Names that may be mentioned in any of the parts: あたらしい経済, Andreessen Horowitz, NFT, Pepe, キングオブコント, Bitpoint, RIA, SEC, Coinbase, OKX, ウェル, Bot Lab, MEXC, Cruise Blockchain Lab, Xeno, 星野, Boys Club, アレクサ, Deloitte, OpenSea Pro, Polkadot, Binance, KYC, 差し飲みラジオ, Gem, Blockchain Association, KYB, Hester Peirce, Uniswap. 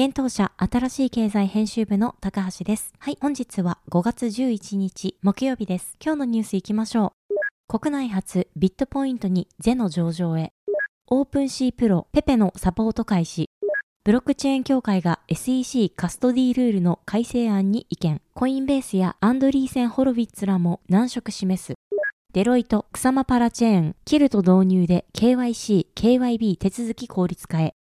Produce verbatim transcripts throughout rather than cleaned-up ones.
現当社新しい経済編集部の高橋です。はい、本日はごがつじゅういちにち木曜日です。今日のニュースいきましょう。国内初ビットポイントにゼの上場へ。 OpenSea Pro ペペのサポート開始。ブロックチェーン協会が エスイーシー カストディルールの改正案に意見。コインベースやアンドリーセン・ホロウィッツらも難色示す。デロイト、草間パラチェーンキルト導入で ケーワイシー、ケーワイビー 手続き効率化へ。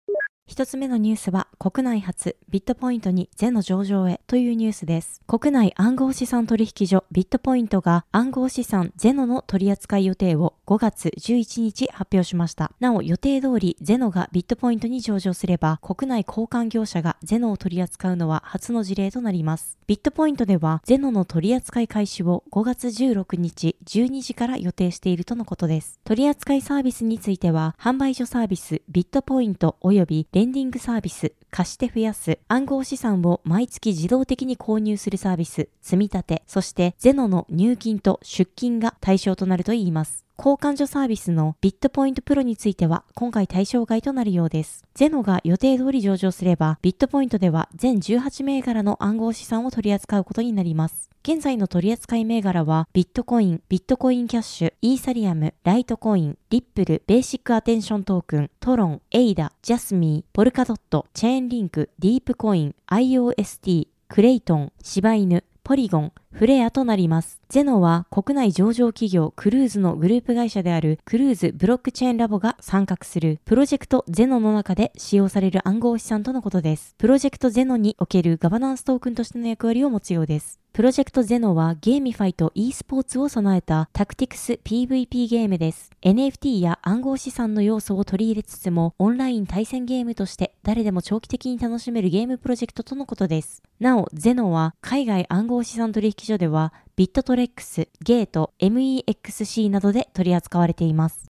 一つ目のニュースは、国内初ビットポイントにゼの上場へというニュースです。国内暗号資産取引所ビットポイントが暗号資産ゼノの取扱い予定をごがつじゅういちにち発表しました。なお予定通りゼノがビットポイントに上場すれば、国内交換業者がゼノを取り扱うのは初の事例となります。ビットポイントではゼノの取扱い開始をごがつじゅうろくにちじゅうにじから予定しているとのことです。取扱いサービスについては、販売所サービスビットポイントおよびレンディングサービス、貸して増やす、暗号資産を毎月自動的に購入するサービス、積み立て、そしてゼノの入金と出金が対象となるといいます。交換所サービスのビットポイントプロについては今回対象外となるようです。ゼノが予定通り上場すれば、ビットポイントでは全じゅうはちめいがらの暗号資産を取り扱うことになります。現在の取扱い銘柄は、ビットコイン、ビットコインキャッシュ、イーサリアム、ライトコイン、リップル、ベーシックアテンショントークン、トロン、エイダ、ジャスミー、ポルカドット、チェーンリンク、ディープコイン、アイオーエスティー、クレイトン、柴犬、ポリゴン、フレアとなります。ゼノは国内上場企業クルーズのグループ会社であるクルーズブロックチェーンラボが参画するプロジェクトゼノの中で使用される暗号資産とのことです。プロジェクトゼノにおけるガバナンストークンとしての役割を持つようです。プロジェクトゼノはゲーミファイと e スポーツを備えたタクティクス ピーブイピー ゲームです。エヌエフティー や暗号資産の要素を取り入れつつも、オンライン対戦ゲームとして誰でも長期的に楽しめるゲームプロジェクトとのことです。なお、ゼノは海外暗号資産取引所ではビットトレックス、ゲート、エムイーエックスシー などで取り扱われています。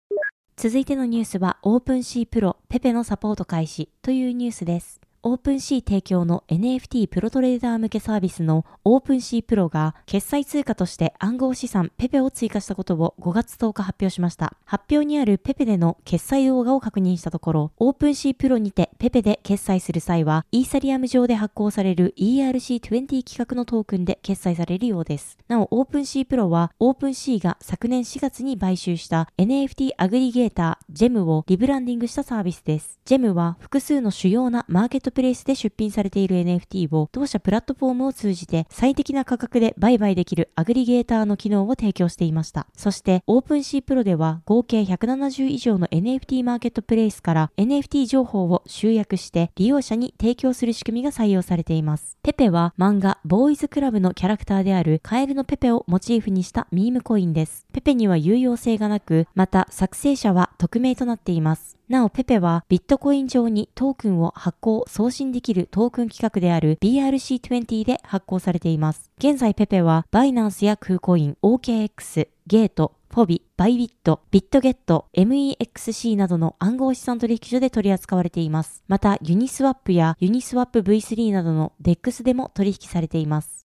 続いてのニュースは、OpenSea Pro ペペのサポート開始というニュースです。オープンシー提供の エヌエフティー プロトレーダー向けサービスのオープンシープロが決済通貨として暗号資産ペペを追加したことをごがつとおか発表しました。発表にあるペペでの決済動画を確認したところ、オープンシープロにてペペで決済する際はイーサリアム上で発行される イーアールシーにじゅう 規格のトークンで決済されるようです。なおオープンシープロはオープンシーが昨年しがつに買収した エヌエフティー アグリゲーター Gem をリブランディングしたサービスです。Gem は複数の主要なマーケットプレイスで出品されている エヌエフティー を同社プラットフォームを通じて最適な価格で売買できるアグリゲーターの機能を提供していました。そしてオープンシープロでは合計ひゃくななじゅういじょうの エヌエフティー マーケットプレイスから エヌエフティー 情報を集約して利用者に提供する仕組みが採用されています。ペペは漫画ボーイズクラブのキャラクターであるカエルのペペをモチーフにしたミームコインです。ペペには有用性がなく、また作成者は匿名となっています。なおペペはビットコイン上にトークンを発行送信できるトークン規格である ビーアールシーにじゅう で発行されています。現在ペペはバイナンスやクーコイン、オーケーエックス、ゲート、フォビ、バイビット、ビットゲット、エムイーエックスシー などの暗号資産取引所で取り扱われています。またユニスワップやユニスワップ ブイスリー などのデックスでも取引されています。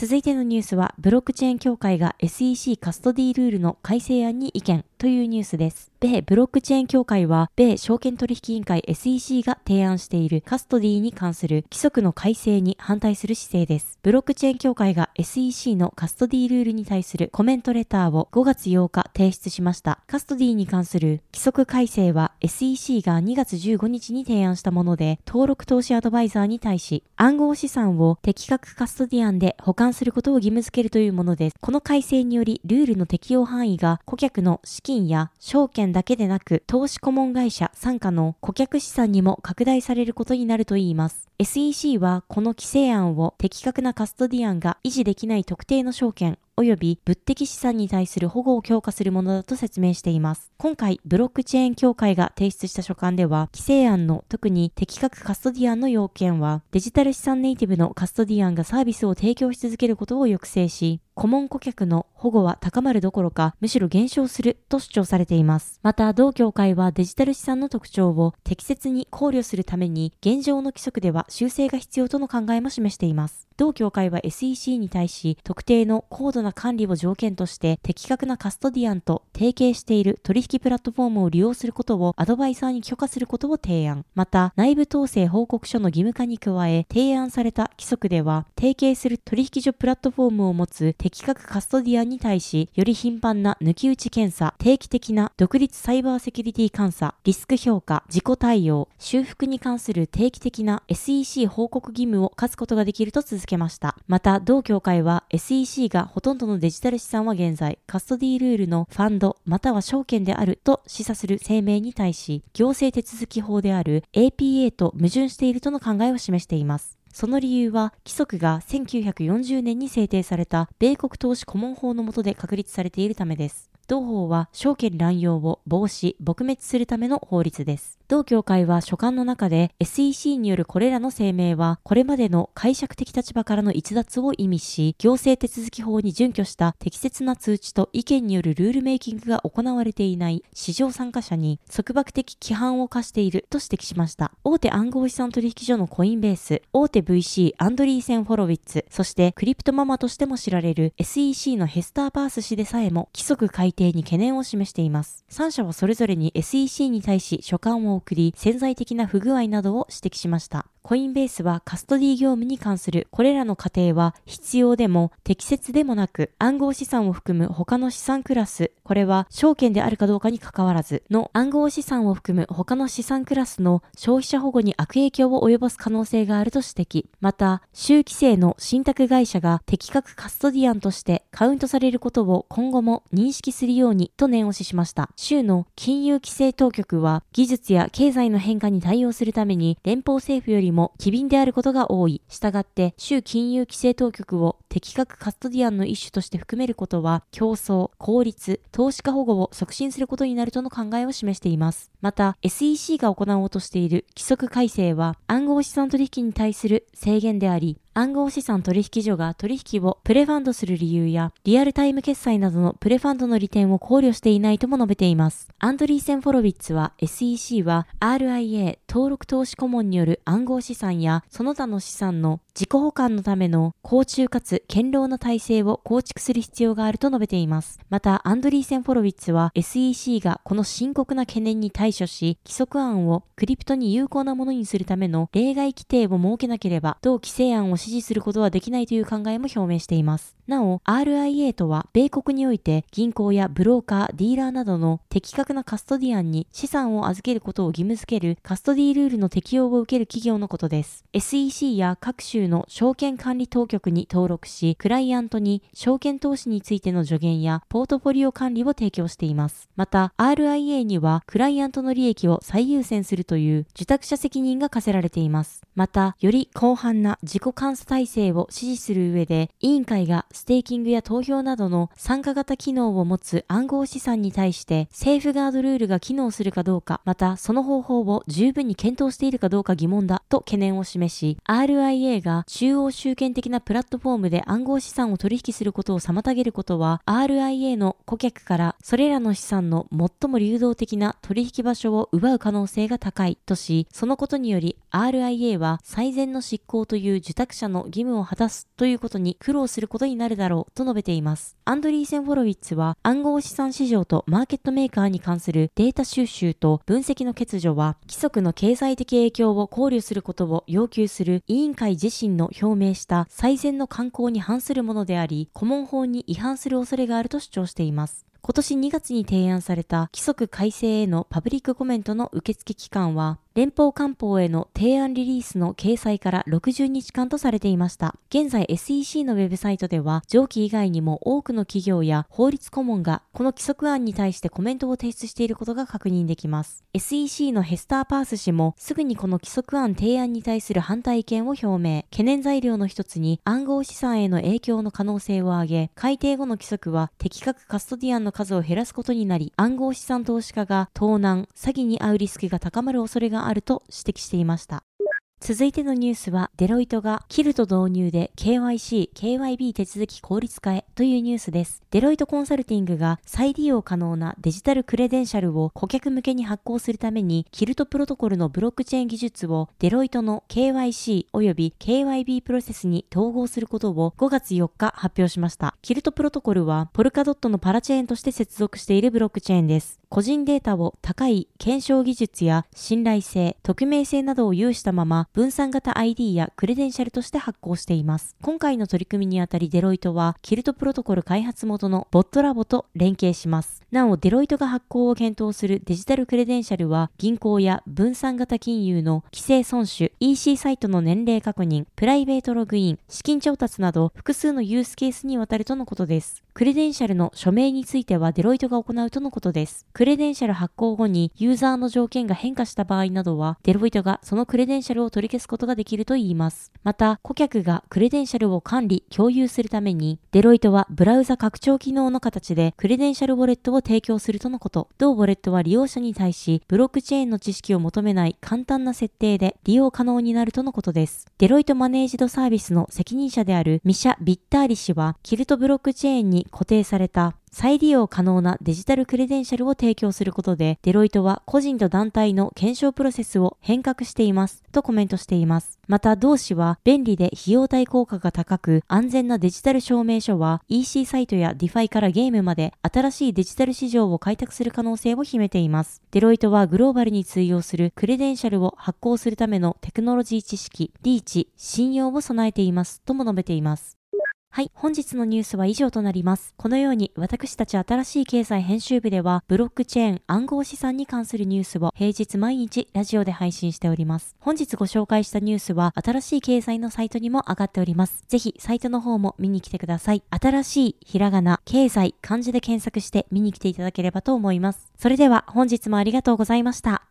続いてのニュースは、ブロックチェーン協会が エスイーシー カストディルールの改正案に意見というニュースです。米ブロックチェーン協会は、米証券取引委員会 エスイーシー が提案しているカストディに関する規則の改正に反対する姿勢です。ブロックチェーン協会が エスイーシー のカストディルールに対するコメントレターをごがつようか提出しました。カストディに関する規則改正は エスイーシー がにがつじゅうごにちに提案したもので、登録投資アドバイザーに対し、暗号資産を適格カストディアンで保管することを義務付けるというものです。この改正により、ルールの適用範囲が顧客の資金や証券だけでなく、投資顧問会社傘下の顧客資産にも拡大されることになるといいます。エスイーシー はこの規制案を適格なカストディアンが維持できない特定の証券、及び物的資産に対する保護を強化するものだと説明しています。今回、ブロックチェーン協会が提出した書簡では、規制案の特に適格カストディアンの要件は、デジタル資産ネイティブのカストディアンがサービスを提供し続けることを抑制し、顧問顧客の保護は高まるどころか、むしろ減少すると主張されています。また、同協会はデジタル資産の特徴を適切に考慮するために、現状の規則では修正が必要との考えも示しています。同協会は エスイーシー に対し、特定の高度な管理を条件として、的確なカストディアンと提携している取引プラットフォームを利用することをアドバイザーに許可することを提案。また、内部統制報告書の義務化に加え、提案された規則では、提携する取引所プラットフォームを持つ適格カストディアンに対し、より頻繁な抜き打ち検査、定期的な独立サイバーセキュリティ監査、リスク評価、自己対応、修復に関する定期的な エスイーシー 報告義務を課すことができると続けました。また、同協会は エスイーシー がほとんどのデジタル資産は現在、カストディルールのファンドまたは証券であると示唆する声明に対し、行政手続き法である エーピーエー と矛盾しているとの考えを示しています。その理由は、規則がせんきゅうひゃくよんじゅうねんに制定された米国投資顧問法の下で確立されているためです。同法は証券乱用を防止・撲滅するための法律です。同協会は書簡の中で、 エスイーシー によるこれらの声明はこれまでの解釈的立場からの逸脱を意味し、行政手続き法に準拠した適切な通知と意見によるルールメイキングが行われていない市場参加者に束縛的規範を課していると指摘しました。大手暗号資産取引所のコインベース、大手 ブイシー アンドリーセン・フォロウィッツ、そしてクリプトママとしても知られる エスイーシー のヘスター・バース氏でさえも規則改定に懸念を示しています。さん社はそれぞれに エスイーシー に対し書簡を送り、潜在的な不具合などを指摘しました。コインベースはカストディ業務に関するこれらの過程は必要でも適切でもなく、暗号資産を含む他の資産クラス、これは証券であるかどうかに関わらずの暗号資産を含む他の資産クラスの消費者保護に悪影響を及ぼす可能性があると指摘。また、州規制の信託会社が適格カストディアンとしてカウントされることを今後も認識するようにと念押ししました。州の金融規制当局は、技術や経済の変化に対応するために連邦政府よりもも機敏であることが多い。したがって州金融規制当局を適格カストディアンの一種として含めることは、競争、効率、投資家保護を促進することになるとの考えを示しています。また、 エスイーシー が行おうとしている規則改正は暗号資産取引に対する制限であり、暗号資産取引所が取引をプレファンドする理由やリアルタイム決済などのプレファンドの利点を考慮していないとも述べています。アンドリーセン・フォロウィッツは エスイーシー は アールアイエー 登録投資顧問による暗号資産やその他の資産の自己保管のための公中かつ堅牢な体制を構築する必要があると述べています。また、アンドリーセン・フォロウィッツは エスイーシー がこの深刻な懸念に対処し、規則案をクリプトに有効なものにするための例外規定を設けなければ同規制案を支持することはできないという考えも表明しています。なお、 アールアイエー とは米国において銀行やブローカー、ディーラーなどの適格なカストディアンに資産を預けることを義務付けるカストディルールの適用を受ける企業のことです。 エスイーシー や各州の証券管理当局に登録し、クライアントに証券投資についての助言やポートフォリオ管理を提供しています。また、 アールアイエー にはクライアントの利益を最優先するという受託者責任が課せられています。また、より広範な自己監査体制を支持する上で、委員会がステーキングや投票などの参加型機能を持つ暗号資産に対してセーフガードルールが機能するかどうか、またその方法を十分に検討しているかどうか疑問だと懸念を示し、 アールアイエー が中央集権的なプラットフォームで暗号資産を取引することを妨げることは、 アールアイエー の顧客からそれらの資産の最も流動的な取引場所を奪う可能性が高いとし、そのことにより アールアイエー は最善の執行という受託者者の義務を果たすということに苦労することになるだろうと述べています。アンドリーセン・フォロウィッツは、暗号資産市場とマーケットメーカーに関するデータ収集と分析の欠如は規則の経済的影響を考慮することを要求する委員会自身の表明した最善の慣行に反するものであり、顧問法に違反する恐れがあると主張しています。今年にがつに提案された規則改正へのパブリックコメントの受付期間は、連邦官報への提案リリースの掲載からろくじゅうにちかんとされていました。現在 エスイーシー のウェブサイトでは、上記以外にも多くの企業や法律顧問がこの規則案に対してコメントを提出していることが確認できます。エスイーシー のヘスター・パース氏も、すぐにこの規則案提案に対する反対意見を表明。懸念材料の一つに暗号資産への影響の可能性を挙げ、改定後の規則は適格カストディアンの数を減らすことになり、暗号資産投資家が盗難、詐欺に遭うリスクが高まる恐れがあるあると指摘していました。続いてのニュースは、デロイトがキルト導入で ケーワイシー、ケーワイビー 手続き効率化へというニュースです。デロイトコンサルティングが再利用可能なデジタルクレデンシャルを顧客向けに発行するために、キルトプロトコルのブロックチェーン技術をデロイトの ケーワイシー および ケーワイビー プロセスに統合することをごがつよっか発表しました。キルトプロトコルはポルカドットのパラチェーンとして接続しているブロックチェーンです。個人データを高い検証技術や信頼性、匿名性などを有したまま分散型 アイディー やクレデンシャルとして発行しています。今回の取り組みにあたりデロイトはキルトプロトコル開発元のボットラボと連携します。なおデロイトが発行を検討するデジタルクレデンシャルは銀行や分散型金融の規制遵守、イーシー サイトの年齢確認、プライベートログイン、資金調達など複数のユースケースにわたるとのことです。クレデンシャルの署名についてはデロイトが行うとのことです。クレデンシャル発行後にユーザーの条件が変化した場合などは、デロイトがそのクレデンシャルを取り消すことができるといいます。また、顧客がクレデンシャルを管理・共有するために、デロイトはブラウザ拡張機能の形でクレデンシャルウォレットを提供するとのこと。同ウォレットは利用者に対し、ブロックチェーンの知識を求めない簡単な設定で利用可能になるとのことです。デロイトマネージドサービスの責任者であるミシャ・ビッターリ氏は、キルトブロックチェーンに固定された再利用可能なデジタルクレデンシャルを提供することで、デロイトは個人と団体の検証プロセスを変革していますとコメントしています。また同氏は、便利で費用対効果が高く安全なデジタル証明書は イーシー サイトや DeFi からゲームまで新しいデジタル市場を開拓する可能性を秘めています。デロイトはグローバルに通用するクレデンシャルを発行するためのテクノロジー知識、リーチ、信用を備えていますとも述べています。はい、本日のニュースは以上となります。このように私たち新しい経済編集部では、ブロックチェーン、暗号資産に関するニュースを平日毎日ラジオで配信しております。本日ご紹介したニュースは新しい経済のサイトにも上がっております。ぜひサイトの方も見に来てください。新しいひらがな、経済、漢字で検索して見に来ていただければと思います。それでは本日もありがとうございました。